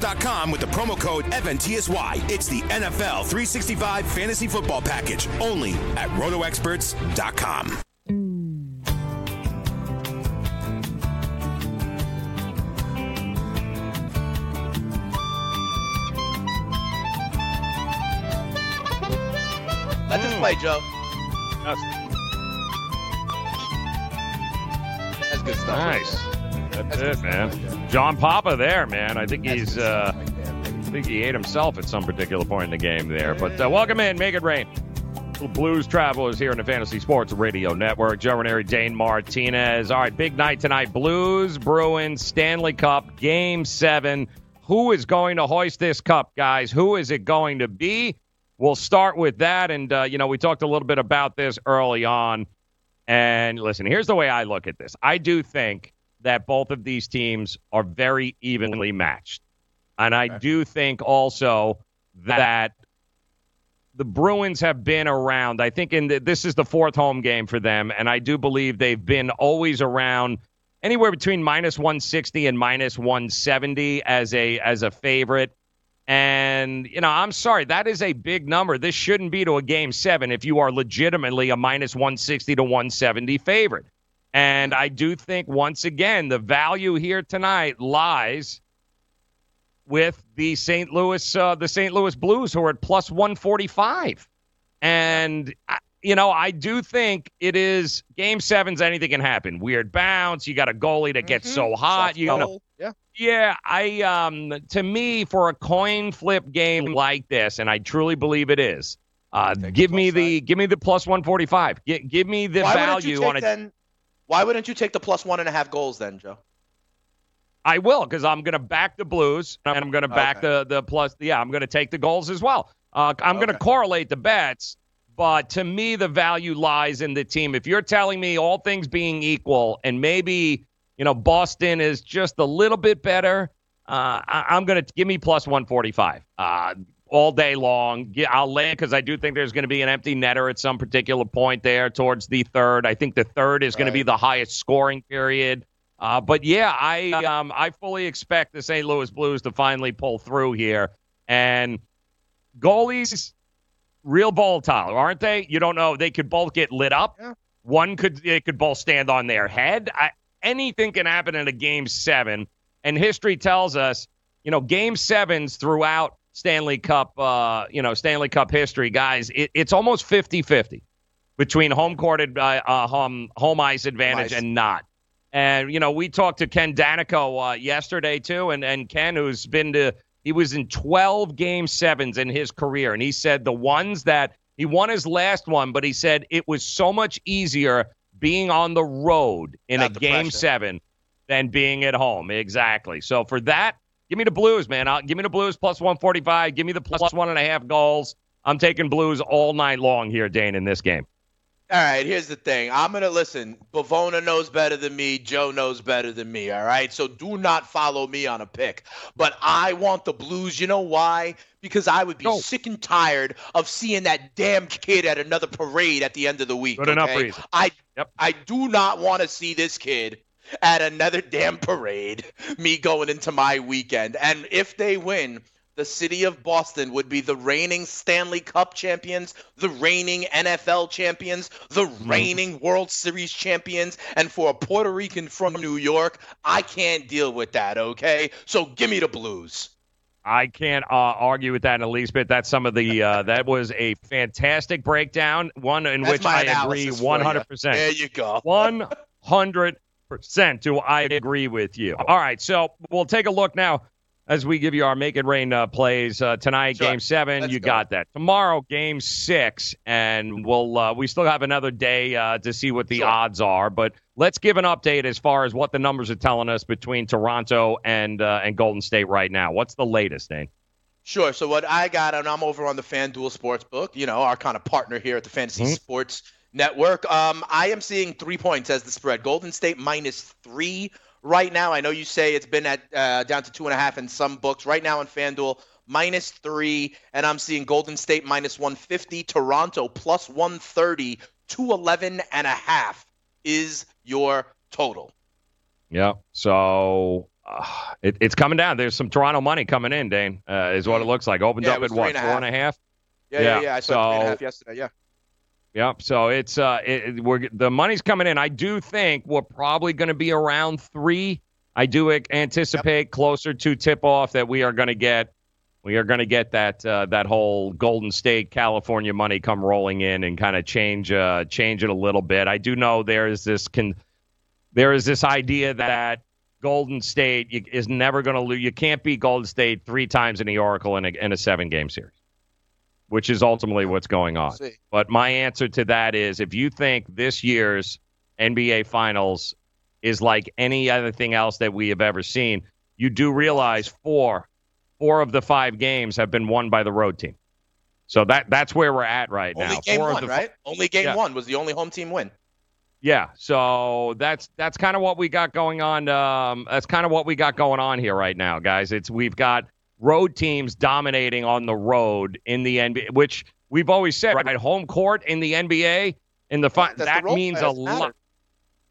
dot com with the promo code F N T S Y. It's the N F L three sixty-five Fantasy Football Package, only at roto experts dot com. Let's just play, Joe. That's good stuff. Nice. Right? That's, That's it, man. John Papa there, man. I think That's he's, uh, I think he ate himself at some particular point in the game there. But uh, welcome in. Make it rain. Little Blues Travelers here in the Fantasy Sports Radio Network. Joe Ranieri, Dane Martinez. All right, big night tonight. Blues, Bruins, Stanley Cup, Game seven. Who is going to hoist this cup, guys? Who is it going to be? We'll start with that. And, uh, you know, we talked a little bit about this early on. And, listen, here's the way I look at this. I do think that both of these teams are very evenly matched. And I do think also that the Bruins have been around. I think in the, this is the fourth home game for them, and I do believe they've been always around anywhere between minus one sixty and minus one seventy as a as a favorite. And, you know, I'm sorry, that is a big number. This shouldn't be to a game seven if you are legitimately a minus one sixty to one seventy favorite. And I do think, once again, the value here tonight lies with the Saint Louis, uh, the Saint Louis Blues, who are at plus one forty-five. And, I, you know, I do think it is game sevens. Anything can happen. Weird bounce. You got a goalie that gets mm-hmm. so hot. Soft you goal. know, yeah, yeah. I, um, to me, for a coin flip game like this, and I truly believe it is. Uh, give me the, side. give me the plus one forty-five. G- give me the Why value on it. Then- Why wouldn't you take the plus one and a half goals then, Joe? I will, because I'm going to back the Blues, and I'm going to back okay. the, the plus. Yeah, I'm going to take the goals as well. Uh, I'm okay. going to correlate the bets, but to me, the value lies in the team. If you're telling me all things being equal, and maybe you know Boston is just a little bit better, uh, I, I'm going to give me plus one forty-five uh, all day long. Yeah, I'll lay it because I do think there's going to be an empty netter at some particular point there towards the third. I think the third is going right. to be the highest scoring period. Uh, but, yeah, I um, I fully expect the Saint Louis Blues to finally pull through here. And goalies, real volatile, aren't they? You don't know. They could both get lit up. Yeah. One could they could both stand on their head. I, anything can happen in a game seven. And history tells us, you know, game sevens throughout Stanley Cup, uh, you know, Stanley Cup history, guys, it, it's almost fifty-fifty between home court, uh, uh, home, home ice advantage nice. and not. And, you know, we talked to Ken Danico uh, yesterday, too, and, and Ken, who's been to, he was in twelve game sevens in his career, and he said the ones that, he won his last one, but he said it was so much easier being on the road in Not a game pressure. seven than being at home. Exactly. So for that, give me the Blues, man. I'll, give me the Blues plus one forty-five. Give me the plus one and a half goals. I'm taking Blues all night long here, Dane, in this game. All right, here's the thing. I'm going to listen. Pavona knows better than me. Joe knows better than me, all right? So do not follow me on a pick. But I want the Blues. You know why? Because I would be no. sick and tired of seeing that damn kid at another parade at the end of the week. Good okay? enough reason. I, yep. I do not want to see this kid at another damn parade, me going into my weekend. And if they win, the city of Boston would be the reigning Stanley Cup champions, the reigning N F L champions, the reigning World Series champions. And for a Puerto Rican from New York, I can't deal with that, okay? So give me the Blues. I can't uh, argue with that in the least bit. That's some of the uh, – that was a fantastic breakdown, one in That's which I agree one hundred percent. You. There you go. one hundred percent do I agree with you. All right, so we'll take a look now. As we give you our Make It Rain uh, plays uh, tonight, sure. Game seven, Let's you go. got that. Tomorrow, Game six, and we'll uh, we still have another day uh, to see what the sure. odds are. But let's give an update as far as what the numbers are telling us between Toronto and uh, and Golden State right now. What's the latest, Dane? Sure. So what I got, and I'm over on the FanDuel Sportsbook, you know, our kind of partner here at the Fantasy mm-hmm. Sports Network. Um, I am seeing three points as the spread. Golden State minus three. Right now, I know you say it's been at uh, down to two and a half in some books. Right now on FanDuel, minus three, and I'm seeing Golden State minus one fifty, Toronto plus one thirty, two eleven and a half is your total. Yeah, so uh, it, it's coming down. There's some Toronto money coming in, Dane, uh, is what it looks like. Opened yeah, up at what, and four and a half? Yeah, yeah, yeah. yeah. I saw so, three and a half yesterday, yeah. Yep. So it's uh, it, we're the money's coming in. I do think we're probably going to be around three. I do anticipate yep. closer to tip off that we are going to get, we are going to get that uh, that whole Golden State California money come rolling in and kind of change uh, change it a little bit. I do know there is this can, there is this idea that Golden State is never going to lose. You can't beat Golden State three times in the Oracle in a, in a seven game series. Which is ultimately what's going on. But my answer to that is, if you think this year's N B A Finals is like any other thing else that we have ever seen, you do realize four, four of the five games have been won by the road team. So that that's where we're at right now. Only game one, right? Only game one was the only home team win. Yeah, so that's that's kind of what we got going on. Um, that's kind of what we got going on here right now, guys. It's we've got. Road teams dominating on the road in the N B A, which we've always said, right? Home court in the N B A, in the fi- that the means a lot. Matter.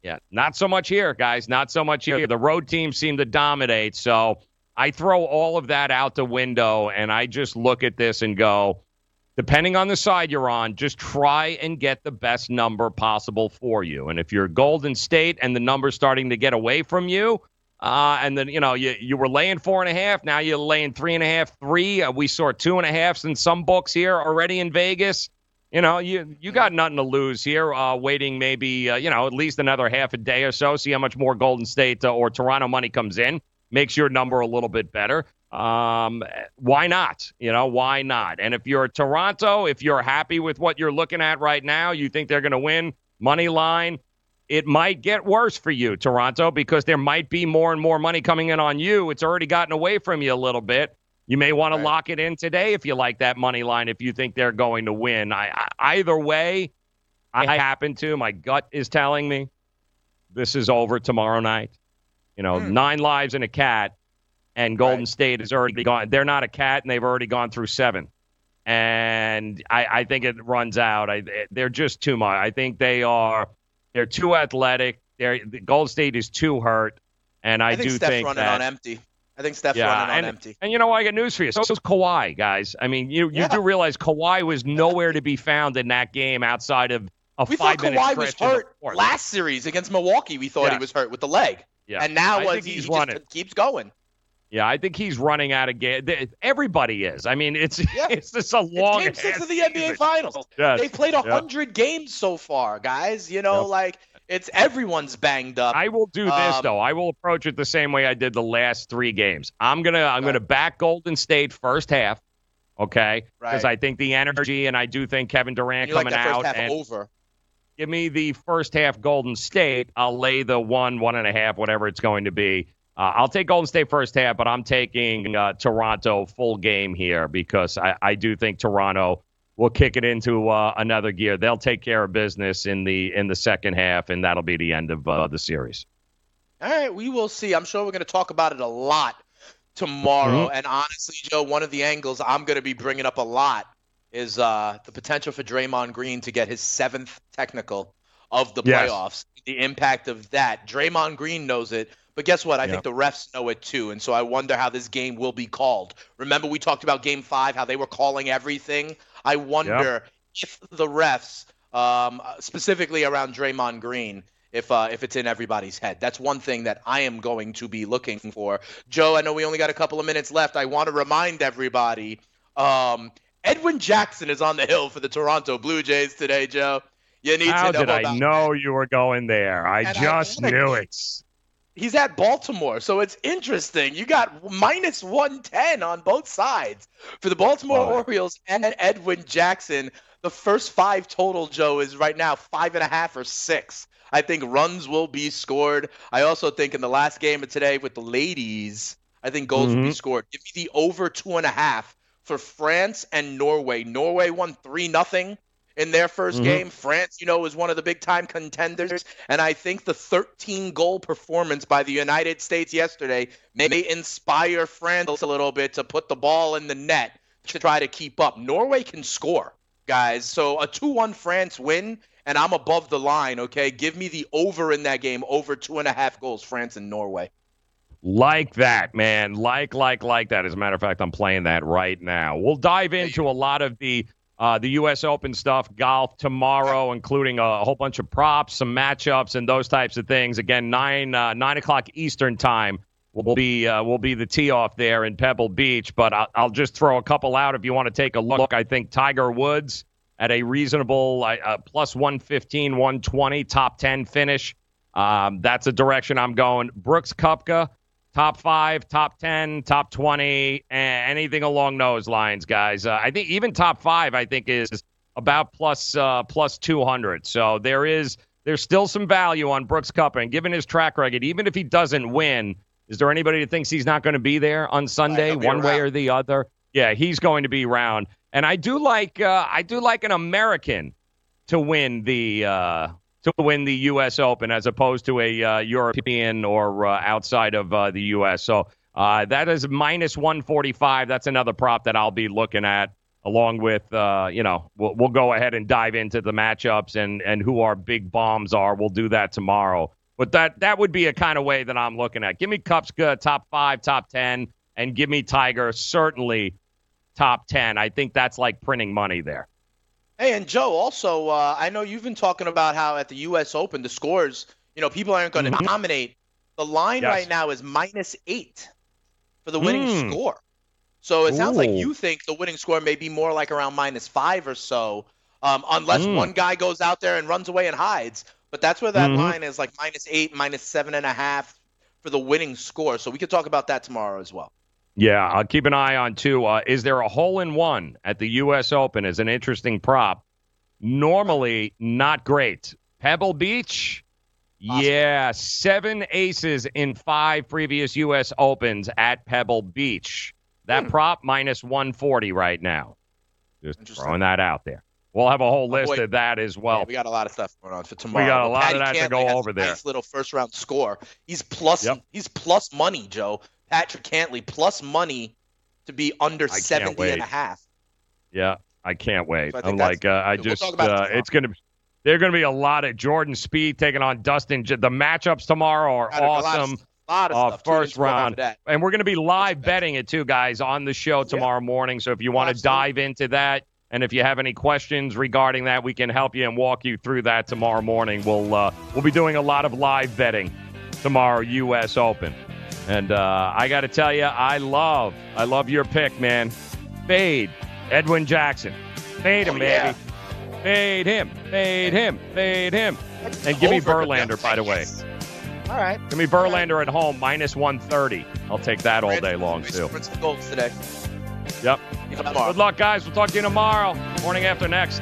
Yeah, not so much here, guys. Not so much here. The road teams seem to dominate, so I throw all of that out the window, and I just look at this and go, depending on the side you're on, just try and get the best number possible for you. And if you're Golden State and the number's starting to get away from you, Uh, and then, you know, you, you were laying four and a half. Now you're laying three and a half, three. Uh, we saw two and a halfs in some books here already in Vegas. You know, you, you got nothing to lose here, uh, waiting maybe, uh, you know, at least another half a day or so. See how much more Golden State uh, or Toronto money comes in. Makes your number a little bit better. Um, why not? You know, why not? And if you're Toronto, if you're happy with what you're looking at right now, you think they're going to win, money line. It might get worse for you, Toronto, because there might be more and more money coming in on you. It's already gotten away from you a little bit. You may want right. to lock it in today if you like that money line, if you think they're going to win. I, I, either way, I happen to. My gut is telling me this is over tomorrow night. You know, hmm. nine lives and a cat, and Golden right. State has already gone. They're not a cat, and they've already gone through seven. And I, I think it runs out. I, they're just too much. I think they are... They're too athletic. They're, the Golden State is too hurt, and I, I think do Steph's think running that, on empty. I think Steph's yeah, running on and, empty. And you know, I got news for you. So is Kawhi, guys. I mean, you you yeah. do realize Kawhi was nowhere to be found in that game outside of a we five minute stretch. We thought Kawhi was hurt last series against Milwaukee. We thought yeah. he was hurt with the leg, yeah. and now what, he, he just keeps going. Yeah, I think he's running out of game. Everybody is. I mean, it's yeah. it's just a long it's game six of the N B A season. Finals. Yes. They played one hundred yep. games so far, guys. You know, yep. like, it's everyone's banged up. I will do um, this, though. I will approach it the same way I did the last three games. I'm going to I'm right. gonna back Golden State first half, okay? Because right. I think the energy, and I do think Kevin Durant coming like that first out. Half and over. Give me the first half Golden State. I'll lay the one, one and a half, whatever it's going to be. Uh, I'll take Golden State first half, but I'm taking uh, Toronto full game here because I, I do think Toronto will kick it into uh, another gear. They'll take care of business in the in the second half, and that'll be the end of uh, the series. All right, we will see. I'm sure we're going to talk about it a lot tomorrow. Mm-hmm. And honestly, Joe, one of the angles I'm going to be bringing up a lot is uh, the potential for Draymond Green to get his seventh technical of the playoffs, yes. the impact of that. Draymond Green knows it. But guess what? I yep. think the refs know it too. And so I wonder how this game will be called. Remember, we talked about game five, how they were calling everything. I wonder yep. if the refs, um, specifically around Draymond Green, if uh, if it's in everybody's head. That's one thing that I am going to be looking for. Joe, I know we only got a couple of minutes left. I want to remind everybody, um, Edwin Jackson is on the hill for the Toronto Blue Jays today, Joe. You need how to know did about I know that. You were going there? I and just I knew it. He's at Baltimore, so it's interesting. You got minus one ten on both sides for the Baltimore oh. Orioles and Edwin Jackson. The first five total, Joe, is right now five and a half or six. I think runs will be scored. I also think in the last game of today with the ladies, I think goals mm-hmm. will be scored. Give me the over two and a half for France and Norway. Norway won three nothing. In their first mm-hmm. game, France, you know, is one of the big-time contenders. And I think the thirteen-goal performance by the United States yesterday may inspire France a little bit to put the ball in the net to try to keep up. Norway can score, guys. So a two one France win, and I'm above the line, okay? Give me the over in that game, over two and a half goals, France and Norway. Like that, man. Like, like, like that. As a matter of fact, I'm playing that right now. We'll dive into a lot of the... Uh, the U S Open stuff, golf tomorrow, including a whole bunch of props, some matchups, and those types of things. Again, nine uh, nine o'clock Eastern time will be uh, will be the tee off there in Pebble Beach. But I'll, I'll just throw a couple out if you want to take a look. I think Tiger Woods at a reasonable uh, plus one fifteen, one twenty, top ten finish. Um, that's a direction I'm going. Brooks Koepka. Top five, top ten, top twenty, anything along those lines, guys. Uh, I think even top five, I think, is about plus, uh, plus two hundred. So there is there's still some value on Brooks Koepka. And given his track record, even if he doesn't win, is there anybody that thinks he's not going to be there on Sunday, one around. way or the other? Yeah, he's going to be around. And I do like uh, I do like an American to win the. Uh, to win the U S Open as opposed to a uh, European or uh, outside of uh, the U S. So uh, that is minus one forty-five. That's another prop that I'll be looking at along with, uh, you know, we'll, we'll go ahead and dive into the matchups and, and who our big bombs are. We'll do that tomorrow. But that that would be a kind of way that I'm looking at. Give me Koepka top five, top ten, and give me Tiger certainly top ten. I think that's like printing money there. Hey, and Joe, also, uh, I know you've been talking about how at the U S Open, the scores, you know, people aren't going to mm-hmm. dominate. The line yes. right now is minus eight for the winning mm. score. So it Ooh. sounds like you think the winning score may be more like around minus five or so, um, unless mm. one guy goes out there and runs away and hides. But that's where that mm-hmm. line is, like minus eight, minus seven and a half for the winning score. So we could talk about that tomorrow as well. Yeah, I'll keep an eye on, too. Uh, is there a hole-in-one at the U S Open is an interesting prop. Normally, not great. Pebble Beach? Awesome. Yeah, seven aces in five previous U S Opens at Pebble Beach. That mm. prop, minus one forty right now. Just throwing that out there. We'll have a whole list oh, of that as well. Yeah, we got a lot of stuff going on for tomorrow. We got a lot Patty of that Cantley to go over a there. Nice little first-round score. He's plus, yep. he's plus money, Joe. Patrick Cantley plus money to be under seventy and a half. Yeah, I can't wait. So I I'm like, uh, I just, we'll uh, it it's going to be, they're going to be a lot of Jordan Spieth taking on Dustin. The matchups tomorrow are awesome. A lot of, a lot of uh, stuff. First round. And we're going to be live betting it too, guys, on the show tomorrow yeah. morning. So if you want to dive into that and if you have any questions regarding that, we can help you and walk you through that tomorrow morning. We'll, uh, we'll be doing a lot of live betting tomorrow, U S Open. And uh, I got to tell you, I love, I love your pick, man. Fade Edwin Jackson. Fade him, oh, yeah. baby. Fade him. Fade him. Fade him. That's and give me Verlander, by the way. All right. Give me Verlander right. at home, minus one thirty. I'll take that all day long, too. Today. Yep. Good luck, guys. We'll talk to you tomorrow. Morning after next.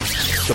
The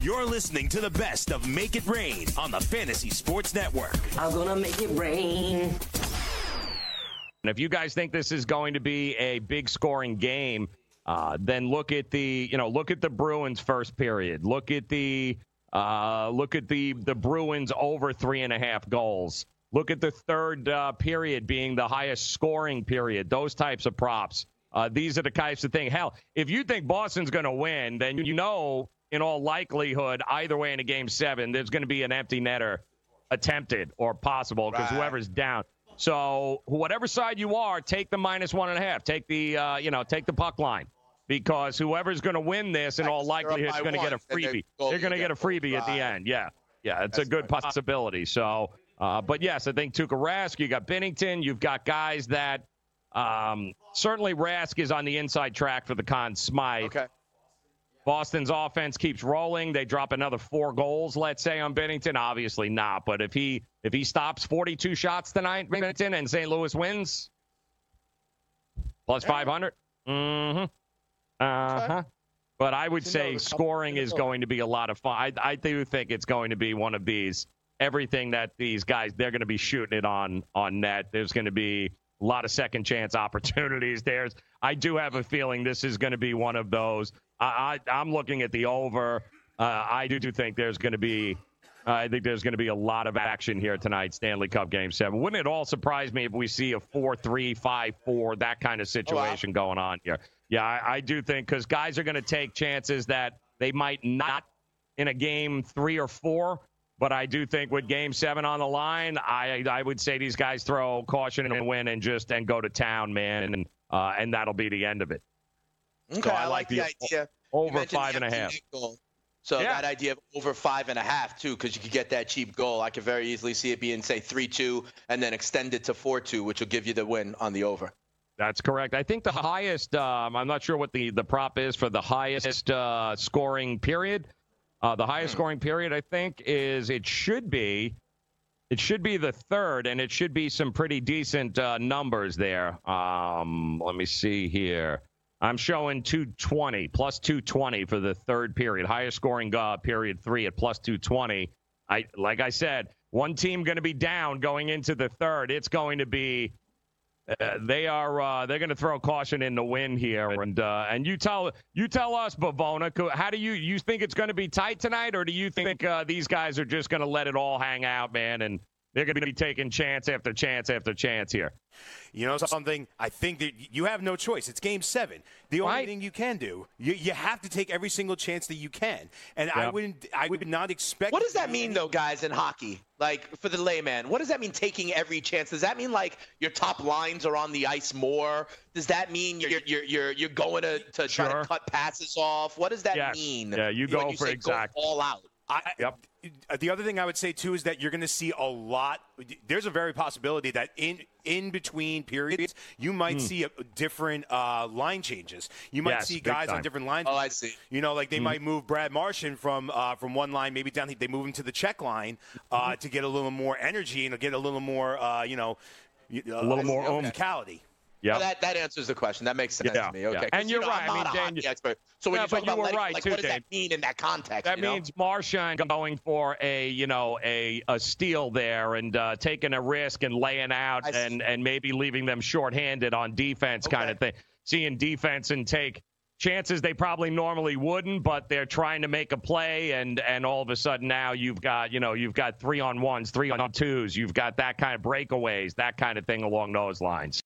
You're listening to the best of Make It Rain on the Fantasy Sports Network. I'm gonna make it rain. And if you guys think this is going to be a big scoring game, uh, then look at the you know look at the Bruins first period. Look at the uh, look at the the Bruins over three and a half goals. Look at the third uh, period being the highest scoring period. Those types of props. Uh, these are the types of things. Hell, if you think Boston's gonna win, then you know. In all likelihood, either way in a game seven, there's going to be an empty netter attempted or possible because right. Whoever's down. So whatever side you are, take the minus one and a half. Take the uh, you know take the puck line because whoever's going to win this in all likelihood is going to get a freebie. They're going to get a freebie at the end. Yeah, yeah, it's a good possibility. So, uh, but yes, I think Tuukka Rask. You got Binnington. You've got guys that um, certainly Rask is on the inside track for the Conn Smythe. Okay. Boston's offense keeps rolling. They drop another four goals, let's say, on Binnington. Obviously not, but if he if he stops forty-two shots tonight, Binnington, and Saint Louis wins, plus five hundred. Mm-hmm. Uh-huh. But I would say scoring is going to be a lot of fun. I, I do think it's going to be one of these. Everything that these guys, they're going to be shooting it on, on net. There's going to be a lot of second chance opportunities. There's, I do have a feeling this is going to be one of those. I, I'm looking at the over. Uh, I do, do think there's going to be, uh, I think there's going to be a lot of action here tonight. Stanley Cup Game Seven. Wouldn't it all surprise me if we see a four three, five four, that kind of situation oh, wow. going on here? Yeah, I, I do think because guys are going to take chances that they might not in a game three or four. But I do think with Game Seven on the line, I I would say these guys throw caution and win and just and go to town, man, and uh, and that'll be the end of it. Okay, so I, I like the, the idea. Over five and a half. Goal. So yeah. That idea of over five and a half, too, because you could get that cheap goal. I could very easily see it being, say, three two and then extend it to four two, which will give you the win on the over. That's correct. I think the highest, um, I'm not sure what the, the prop is for the highest uh, scoring period. Uh, the highest hmm. scoring period, I think, is it should be. It should be the third, and it should be some pretty decent uh, numbers there. Um, let me see here. I'm showing two twenty, plus two twenty for the third period. Highest scoring uh, period three at plus two twenty. I like I said, one team going to be down going into the third. It's going to be uh, they are uh, they're going to throw caution in the wind here. And uh, and you tell you tell us, Pavona, how do you you think it's going to be tight tonight, or do you think uh, these guys are just going to let it all hang out, man? And they're going to be taking chance after chance after chance here. You know something? I think that you have no choice. It's game seven. The only right. thing you can do, you, you have to take every single chance that you can. And yep. I wouldn't, I would not expect. What does that mean, though, guys, in hockey? Like, for the layman, what does that mean, taking every chance? Does that mean, like, your top lines are on the ice more? Does that mean you're you're you're, you're going to, to sure. try to cut passes off? What does that yes. mean? Yeah, you go you for exactly. all out. I, yep. The other thing I would say, too, is that you're going to see a lot. There's a very possibility that in in between periods, you might mm. see a, different uh, line changes. You might yes, see guys time. on different lines. Oh, I see. You know, like they mm. might move Brad Marchand from uh, from one line, maybe down. They move him to the check line uh, mm-hmm. to get a little more energy and get a little more, uh, you know, uh, a little more physicality. Yeah, well, that that answers the question. That makes sense yeah, to me. Okay, yeah. and you're you know, right. I'm not I mean, Dan, expert. So when yeah, you talk about you like, right like, too, what does Dan. that mean in that context? That you know? means Marchand going for a you know a, a steal there and uh, taking a risk and laying out and, and maybe leaving them shorthanded on defense, okay. kind of thing. Seeing defense and take chances they probably normally wouldn't, but they're trying to make a play and and all of a sudden now you've got you know you've got three on ones, three on twos, you've got that kind of breakaways, that kind of thing along those lines.